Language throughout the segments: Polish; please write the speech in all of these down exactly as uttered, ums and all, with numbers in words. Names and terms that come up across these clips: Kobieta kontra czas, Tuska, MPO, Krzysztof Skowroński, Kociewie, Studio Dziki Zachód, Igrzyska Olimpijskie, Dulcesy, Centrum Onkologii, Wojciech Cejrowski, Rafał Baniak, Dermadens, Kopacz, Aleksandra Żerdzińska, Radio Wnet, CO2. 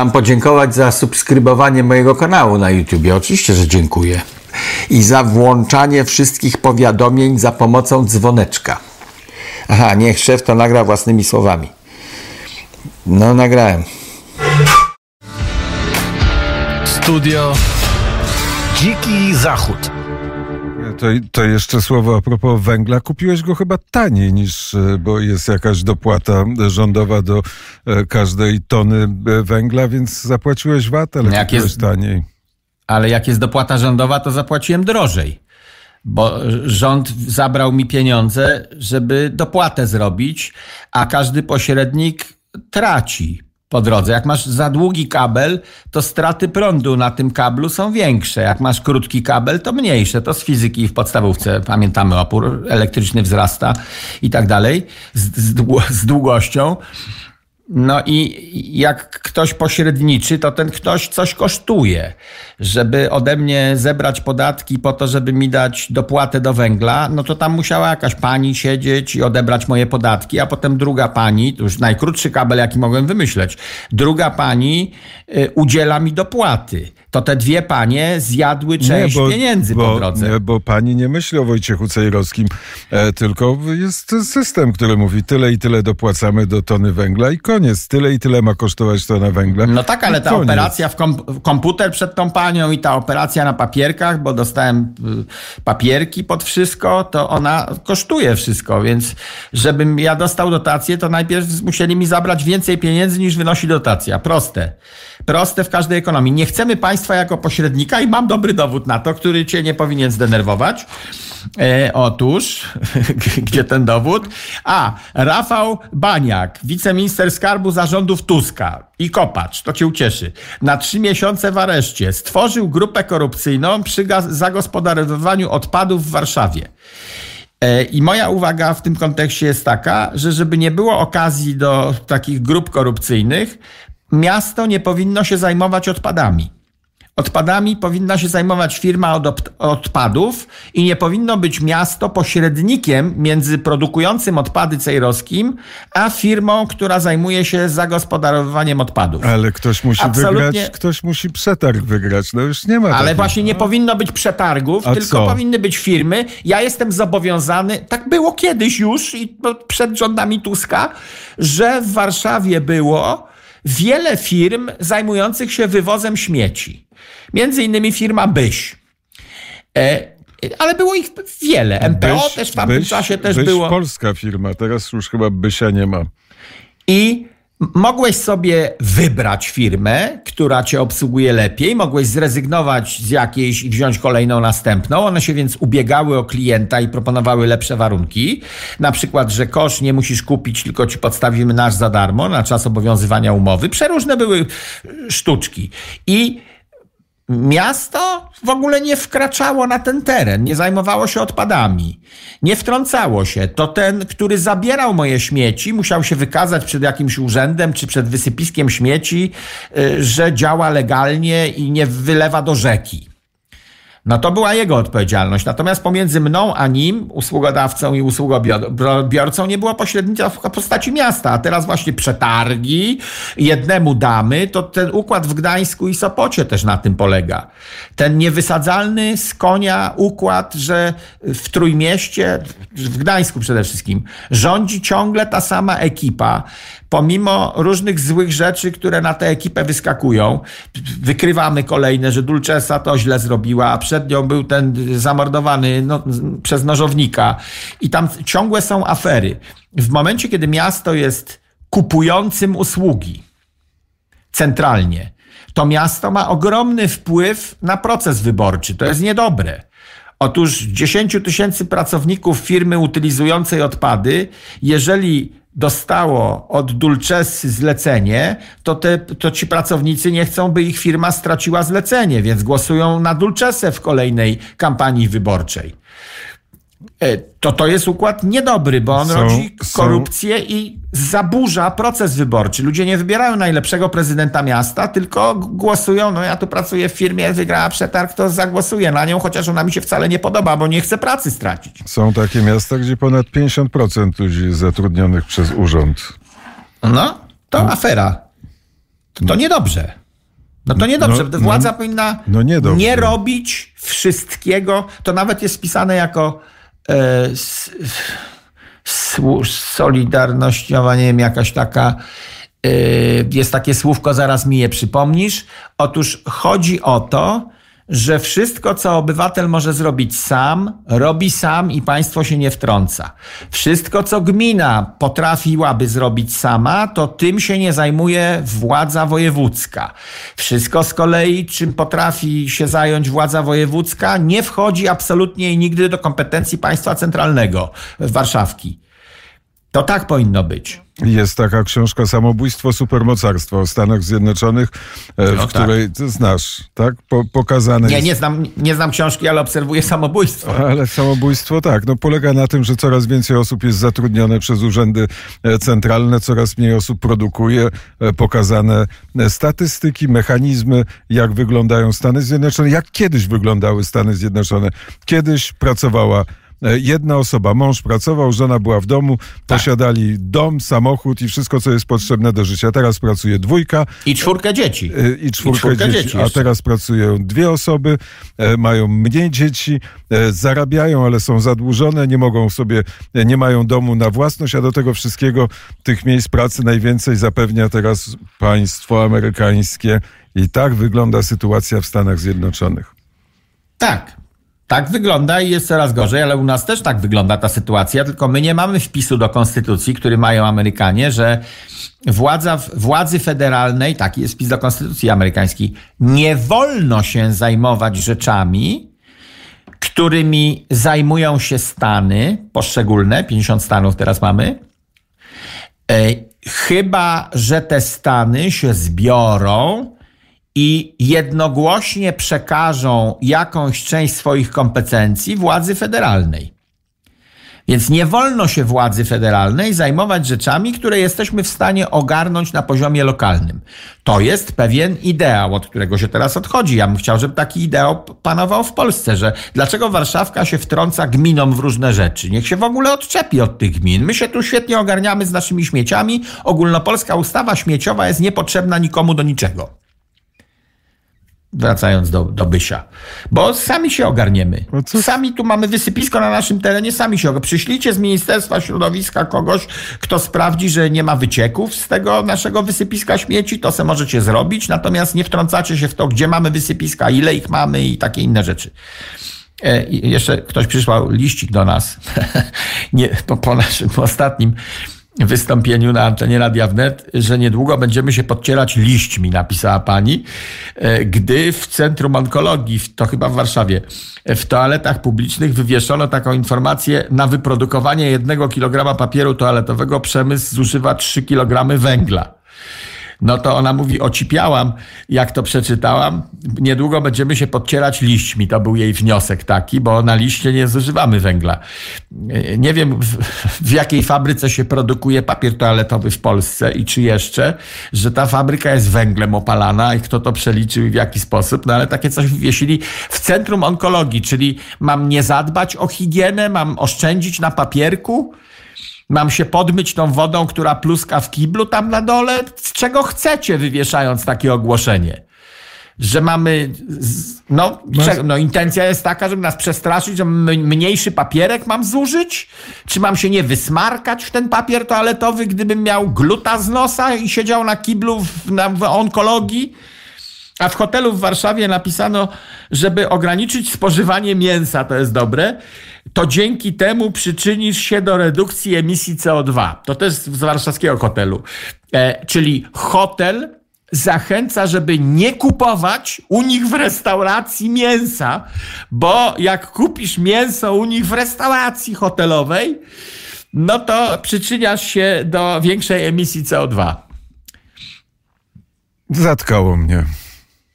Mam podziękować za subskrybowanie mojego kanału na YouTubie. Oczywiście, że dziękuję. I za włączanie wszystkich powiadomień za pomocą dzwoneczka. Aha, niech szef to nagra własnymi słowami. No, nagrałem. Studio Dziki Zachód. To, to jeszcze słowo a propos węgla. Kupiłeś go chyba taniej niż, bo jest jakaś dopłata rządowa do każdej tony węgla, więc zapłaciłeś V A T, ale jak kupiłeś jest, taniej. Ale jak jest dopłata rządowa, to zapłaciłem drożej, bo rząd zabrał mi pieniądze, żeby dopłatę zrobić, a każdy pośrednik traci po drodze. Jak masz za długi kabel, to straty prądu na tym kablu są większe. Jak masz krótki kabel, to mniejsze. To z fizyki w podstawówce pamiętamy, opór elektryczny wzrasta i tak dalej z, z, z długością. No i jak ktoś pośredniczy, to ten ktoś coś kosztuje. Żeby ode mnie zebrać podatki po to, żeby mi dać dopłatę do węgla, no to tam musiała jakaś pani siedzieć i odebrać moje podatki, a potem druga pani, to już najkrótszy kabel, jaki mogłem wymyśleć, druga pani udziela mi dopłaty. To te dwie panie zjadły część nie, bo, pieniędzy bo, po drodze. Nie, bo pani nie myśli o Wojciechu Cejrowskim, e, tylko jest system, który mówi tyle i tyle dopłacamy do tony węgla i koniec. Tyle i tyle ma kosztować tona węgla. No tak, ale ta koniec. Operacja w, kom, w komputer przed tą panią i ta operacja na papierkach, bo dostałem papierki pod wszystko, to ona kosztuje wszystko, więc żebym ja dostał dotację, to najpierw musieli mi zabrać więcej pieniędzy niż wynosi dotacja. Proste. Proste w każdej ekonomii. Nie chcemy państwa jako pośrednika i mam dobry dowód na to, który cię nie powinien zdenerwować. E, otóż, gdzie ten dowód? A, Rafał Baniak, wiceminister skarbu zarządów Tuska i Kopacz, to cię ucieszy, na trzy miesiące w areszcie stworzył grupę korupcyjną przy zagospodarowywaniu odpadów w Warszawie. I moja uwaga w tym kontekście jest taka, że żeby nie było okazji do takich grup korupcyjnych, miasto nie powinno się zajmować odpadami. Odpadami powinna się zajmować firma od odpadów i nie powinno być miasto pośrednikiem między produkującym odpady cejrowskim, a firmą, która zajmuje się zagospodarowywaniem odpadów. Ale ktoś musi absolutnie wygrać, ktoś musi przetarg wygrać. No już nie ma. Ale takiego. Właśnie nie powinno być przetargów, a tylko co? Powinny być firmy. Ja jestem zobowiązany, tak było kiedyś już i przed rządami Tuska, że w Warszawie było wiele firm zajmujących się wywozem śmieci. Między innymi firma Byś. E, ale było ich wiele. M P O Byś, też w tamtym Byś, czasie też Byś było. Polska firma, teraz już chyba Bysia nie ma. I mogłeś sobie wybrać firmę, która cię obsługuje lepiej. Mogłeś zrezygnować z jakiejś i wziąć kolejną następną. One się więc ubiegały o klienta i proponowały lepsze warunki. Na przykład, że kosz nie musisz kupić, tylko ci podstawimy nasz za darmo na czas obowiązywania umowy. Przeróżne były sztuczki. I miasto w ogóle nie wkraczało na ten teren, nie zajmowało się odpadami, nie wtrącało się. To ten, który zabierał moje śmieci, musiał się wykazać przed jakimś urzędem czy przed wysypiskiem śmieci, że działa legalnie i nie wylewa do rzeki. No to była jego odpowiedzialność. Natomiast pomiędzy mną a nim, usługodawcą i usługobiorcą, nie było pośrednictwa w postaci miasta. A teraz właśnie przetargi, jednemu damy, to ten układ w Gdańsku i Sopocie też na tym polega. Ten niewysadzalny z konia układ, że w Trójmieście, w Gdańsku przede wszystkim, rządzi ciągle ta sama ekipa, pomimo różnych złych rzeczy, które na tę ekipę wyskakują. Wykrywamy kolejne, że Dulcesa to źle zrobiła, a przed nią był ten zamordowany no, przez nożownika. I tam ciągłe są afery. W momencie, kiedy miasto jest kupującym usługi centralnie, to miasto ma ogromny wpływ na proces wyborczy. To jest niedobre. Otóż dziesięć tysięcy pracowników firmy utylizującej odpady, jeżeli dostało od Dulcesy zlecenie, to, te, to ci pracownicy nie chcą, by ich firma straciła zlecenie, więc głosują na Dulcesę w kolejnej kampanii wyborczej. To to jest układ niedobry, bo on są, rodzi korupcję są. I zaburza proces wyborczy. Ludzie nie wybierają najlepszego prezydenta miasta, tylko głosują, no ja tu pracuję w firmie, wygrała przetarg, to zagłosuję na nią, chociaż ona mi się wcale nie podoba, bo nie chcę pracy stracić. Są takie miasta, gdzie ponad pięćdziesiąt procent ludzi zatrudnionych przez urząd. No, to no. Afera. To niedobrze. No to niedobrze. No, Władza no, powinna no nie, nie robić wszystkiego. To nawet jest spisane jako e, s, s, solidarnościowa, nie wiem, jakaś taka... E, jest takie słówko, zaraz mi je przypomnisz. Otóż chodzi o to, że wszystko, co obywatel może zrobić sam, robi sam i państwo się nie wtrąca. Wszystko, co gmina potrafiłaby zrobić sama, to tym się nie zajmuje władza wojewódzka. Wszystko z kolei, czym potrafi się zająć władza wojewódzka, nie wchodzi absolutnie i nigdy do kompetencji państwa centralnego Warszawki. To tak powinno być. Jest taka książka Samobójstwo, supermocarstwo o Stanach Zjednoczonych, no w której tak. Ty znasz, tak? Po, pokazane nie, jest... nie, znam, nie znam książki, ale obserwuję samobójstwo. Ale samobójstwo, tak. No, polega na tym, że coraz więcej osób jest zatrudnione przez urzędy centralne, coraz mniej osób produkuje, pokazane statystyki, mechanizmy, jak wyglądają Stany Zjednoczone, jak kiedyś wyglądały Stany Zjednoczone. Kiedyś pracowała jedna osoba, mąż pracował, żona była w domu, tak. Posiadali dom, samochód i wszystko, co jest potrzebne do życia. Teraz pracuje dwójka. I czwórka dzieci. I czwórka, I czwórka dzieci. dzieci A teraz pracują dwie osoby, mają mniej dzieci, zarabiają, ale są zadłużone, nie mogą sobie, nie mają domu na własność, a do tego wszystkiego tych miejsc pracy najwięcej zapewnia teraz państwo amerykańskie. I tak wygląda sytuacja w Stanach Zjednoczonych. Tak. Tak wygląda i jest coraz gorzej, ale u nas też tak wygląda ta sytuacja, tylko my nie mamy wpisu do konstytucji, który mają Amerykanie, że władza, władzy federalnej, taki jest wpis do konstytucji amerykańskiej, nie wolno się zajmować rzeczami, którymi zajmują się stany poszczególne, pięćdziesiąt stanów teraz mamy, chyba że te stany się zbiorą i jednogłośnie przekażą jakąś część swoich kompetencji władzy federalnej. Więc nie wolno się władzy federalnej zajmować rzeczami, które jesteśmy w stanie ogarnąć na poziomie lokalnym. To jest pewien ideał, od którego się teraz odchodzi. Ja bym chciał, żeby taki ideał panował w Polsce, że dlaczego Warszawka się wtrąca gminom w różne rzeczy? Niech się w ogóle odczepi od tych gmin. My się tu świetnie ogarniamy z naszymi śmieciami. Ogólnopolska ustawa śmieciowa jest niepotrzebna nikomu do niczego. Wracając do, do Bysia. Bo sami się ogarniemy. Sami tu mamy wysypisko na naszym terenie, sami się ogarniemy. Przyślijcie z Ministerstwa Środowiska kogoś, kto sprawdzi, że nie ma wycieków z tego naszego wysypiska śmieci. To se możecie zrobić, natomiast nie wtrącacie się w to, gdzie mamy wysypiska, ile ich mamy i takie inne rzeczy. E, jeszcze ktoś przysłał liścik do nas. nie, po, po naszym ostatnim wystąpieniu na antenie Radia Wnet, że niedługo będziemy się podcierać liśćmi, napisała pani, gdy w Centrum Onkologii, to chyba w Warszawie, w toaletach publicznych wywieszono taką informację: na wyprodukowanie jednego kilograma papieru toaletowego przemysł zużywa trzy kilogramy węgla. No to ona mówi, ocipiałam, jak to przeczytałam, niedługo będziemy się podcierać liśćmi. To był jej wniosek taki, bo na liście nie zużywamy węgla. Nie wiem, w, w jakiej fabryce się produkuje papier toaletowy w Polsce i czy jeszcze, że ta fabryka jest węglem opalana i kto to przeliczył i w jaki sposób, no ale takie coś wywiesili w Centrum Onkologii, czyli mam nie zadbać o higienę, mam oszczędzić na papierku? Mam się podmyć tą wodą, która pluska w kiblu tam na dole? Z czego chcecie, wywieszając takie ogłoszenie? Że mamy... No, no intencja jest taka, żeby nas przestraszyć, że mniejszy papierek mam zużyć? Czy mam się nie wysmarkać w ten papier toaletowy, gdybym miał gluta z nosa i siedział na kiblu w, na, w onkologii? A w hotelu w Warszawie napisano, żeby ograniczyć spożywanie mięsa, to jest dobre, to dzięki temu przyczynisz się do redukcji emisji C O dwa. To też z warszawskiego hotelu. E, czyli hotel zachęca, żeby nie kupować u nich w restauracji mięsa, bo jak kupisz mięso u nich w restauracji hotelowej, no to przyczyniasz się do większej emisji C O dwa. Zatkało mnie.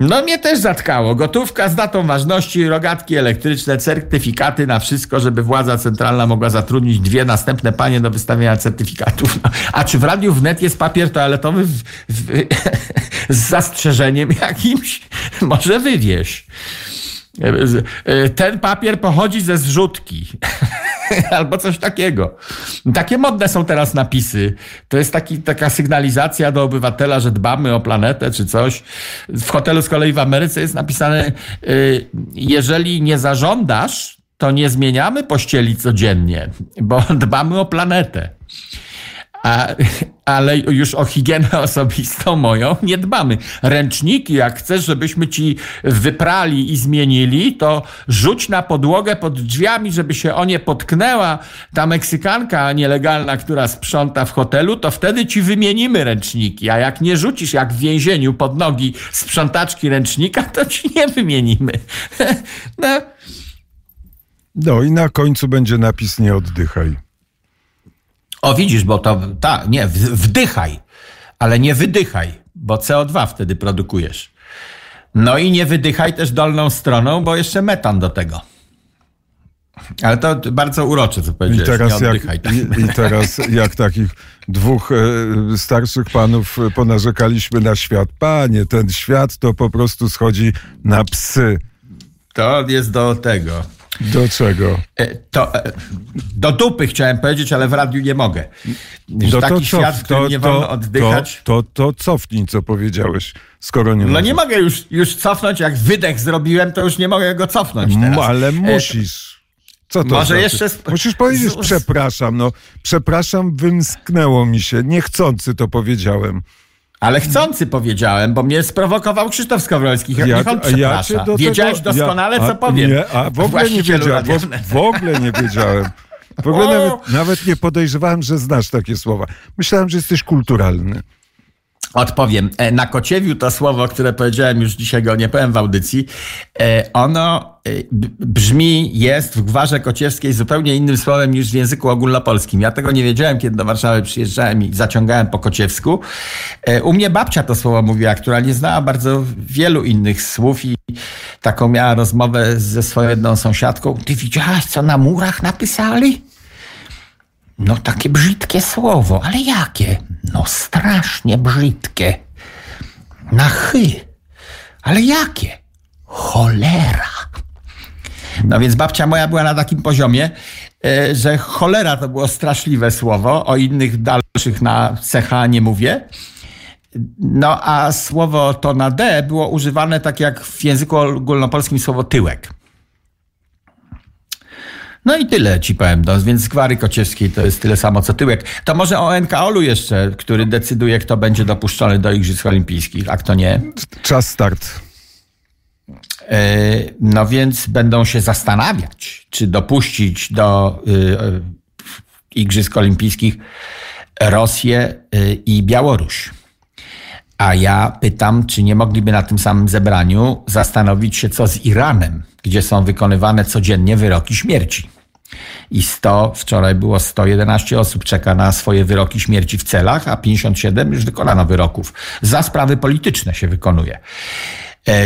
No mnie też zatkało. Gotówka z datą ważności, rogatki elektryczne, certyfikaty na wszystko, żeby władza centralna mogła zatrudnić dwie następne panie do wystawiania certyfikatów. No, a czy w Radiu Wnet jest papier toaletowy w, w, z zastrzeżeniem jakimś? Może wywieź. Ten papier pochodzi ze zrzutki. albo coś takiego. Takie modne są teraz napisy. To jest taki, taka sygnalizacja do obywatela, że dbamy o planetę czy coś. W hotelu z kolei w Ameryce jest napisane, yy, jeżeli nie zażądasz, to nie zmieniamy pościeli codziennie, bo dbamy o planetę. A, ale już o higienę osobistą moją nie dbamy. Ręczniki, jak chcesz, żebyśmy ci wyprali i zmienili, to rzuć na podłogę pod drzwiami, żeby się o nie potknęła ta Meksykanka nielegalna, która sprząta w hotelu, to wtedy ci wymienimy ręczniki. A jak nie rzucisz, jak w więzieniu pod nogi sprzątaczki ręcznika, to ci nie wymienimy. No. No i na końcu będzie napis nie oddychaj. O, widzisz, bo to... Ta, nie, wdychaj, ale nie wydychaj, bo C O dwa wtedy produkujesz. No i nie wydychaj też dolną stroną, bo jeszcze metan do tego. Ale to bardzo urocze, co powiedziałeś. I teraz, nie oddychaj, jak, tak. i, i teraz jak takich dwóch e, starszych panów ponarzekaliśmy na świat. Panie, ten świat to po prostu schodzi na psy. To jest do tego... Do czego? To, do dupy chciałem powiedzieć, ale w radiu nie mogę. Że taki to, świat, w którym to, nie wolno oddychać. To, to, to cofnij, co powiedziałeś, skoro nie No mogę. nie mogę już, już cofnąć. Jak wydech zrobiłem, to już nie mogę go cofnąć teraz. No, ale musisz. Co to Może znaczy? jeszcze... Musisz powiedzieć, z... przepraszam. No, przepraszam, wymsknęło mi się. Niechcący to powiedziałem. Ale chcący powiedziałem, bo mnie sprowokował Krzysztof Skowroński. Ja, niech on przeprasza. Ja do Wiedziałeś tego, doskonale, ja, a, co powiem. Nie, a w ogóle nie wiedziałem. W, w ogóle nie wiedziałem. W ogóle nawet, nawet nie podejrzewałem, że znasz takie słowa. Myślałem, że jesteś kulturalny. Odpowiem. Na Kociewiu to słowo, które powiedziałem, już dzisiaj go nie powiem w audycji, ono brzmi, jest w Gwarze Kociewskiej zupełnie innym słowem niż w języku ogólnopolskim. Ja tego nie wiedziałem, kiedy do Warszawy przyjeżdżałem i zaciągałem po kociewsku. U mnie babcia to słowo mówiła, która nie znała bardzo wielu innych słów i taką miała rozmowę ze swoją jedną sąsiadką. Ty widziałaś, co na murach napisali? No takie brzydkie słowo, ale jakie? No strasznie brzydkie. Na chy. Ale jakie? Cholera. No więc babcia moja była na takim poziomie, że cholera to było straszliwe słowo, o innych dalszych na C H nie mówię. No a słowo to na D było używane tak jak w języku ogólnopolskim słowo tyłek. No i tyle ci powiem, no, więc z Gwary Kociewskiej to jest tyle samo co tyłek. To może o N K O lu jeszcze, który decyduje, kto będzie dopuszczony do Igrzysk Olimpijskich, a kto nie. Czas start. Yy, no więc będą się zastanawiać, czy dopuścić do yy, yy, Igrzysk Olimpijskich Rosję yy, i Białoruś. A ja pytam, czy nie mogliby na tym samym zebraniu zastanowić się, co z Iranem, gdzie są wykonywane codziennie wyroki śmierci. I sto, wczoraj było sto jedenaście osób czeka na swoje wyroki śmierci w celach, a pięćdziesiąt siedem już wykonano wyroków. Za sprawy polityczne się wykonuje.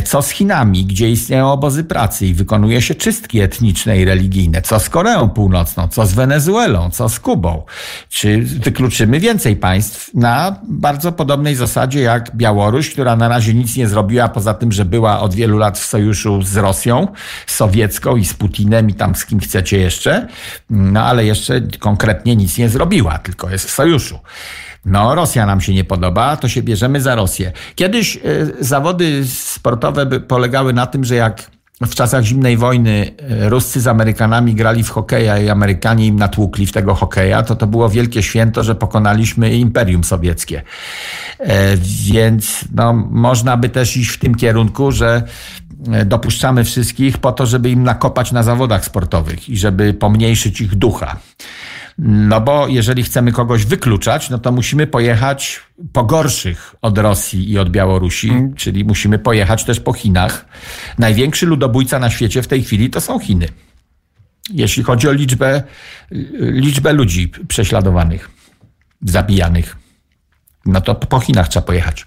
Co z Chinami, gdzie istnieją obozy pracy i wykonuje się czystki etniczne i religijne? Co z Koreą Północną? Co z Wenezuelą? Co z Kubą? Czy wykluczymy więcej państw na bardzo podobnej zasadzie jak Białoruś, która na razie nic nie zrobiła poza tym, że była od wielu lat w sojuszu z Rosją sowiecką i z Putinem i tam z kim chcecie jeszcze, no ale jeszcze konkretnie nic nie zrobiła, tylko jest w sojuszu. No, Rosja nam się nie podoba, to się bierzemy za Rosję. Kiedyś y, zawody sportowe polegały na tym, że jak w czasach zimnej wojny Ruscy z Amerykanami grali w hokeja i Amerykanie im natłukli w tego hokeja, to to było wielkie święto, że pokonaliśmy Imperium Sowieckie. Y, więc no, można by też iść w tym kierunku, że dopuszczamy wszystkich po to, żeby im nakopać na zawodach sportowych i żeby pomniejszyć ich ducha. No bo jeżeli chcemy kogoś wykluczać, no to musimy pojechać po gorszych od Rosji i od Białorusi, mm. czyli musimy pojechać też po Chinach. Największy ludobójca na świecie w tej chwili to są Chiny. Jeśli chodzi o liczbę, liczbę ludzi prześladowanych, zabijanych, no to po Chinach trzeba pojechać.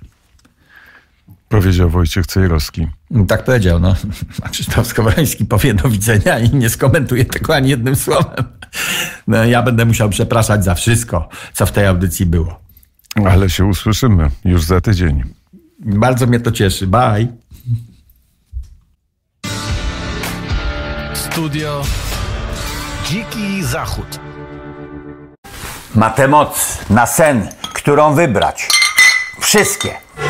Powiedział Wojciech Cejrowski. Tak powiedział, no. A Krzysztof Skowroński powie do widzenia i nie skomentuje tego ani jednym słowem. No, ja będę musiał przepraszać za wszystko, co w tej audycji było. Ale się usłyszymy już za tydzień. Bardzo mnie to cieszy. Bye. Studio Dziki Zachód. Ma tę moc na sen, którą wybrać. Wszystkie.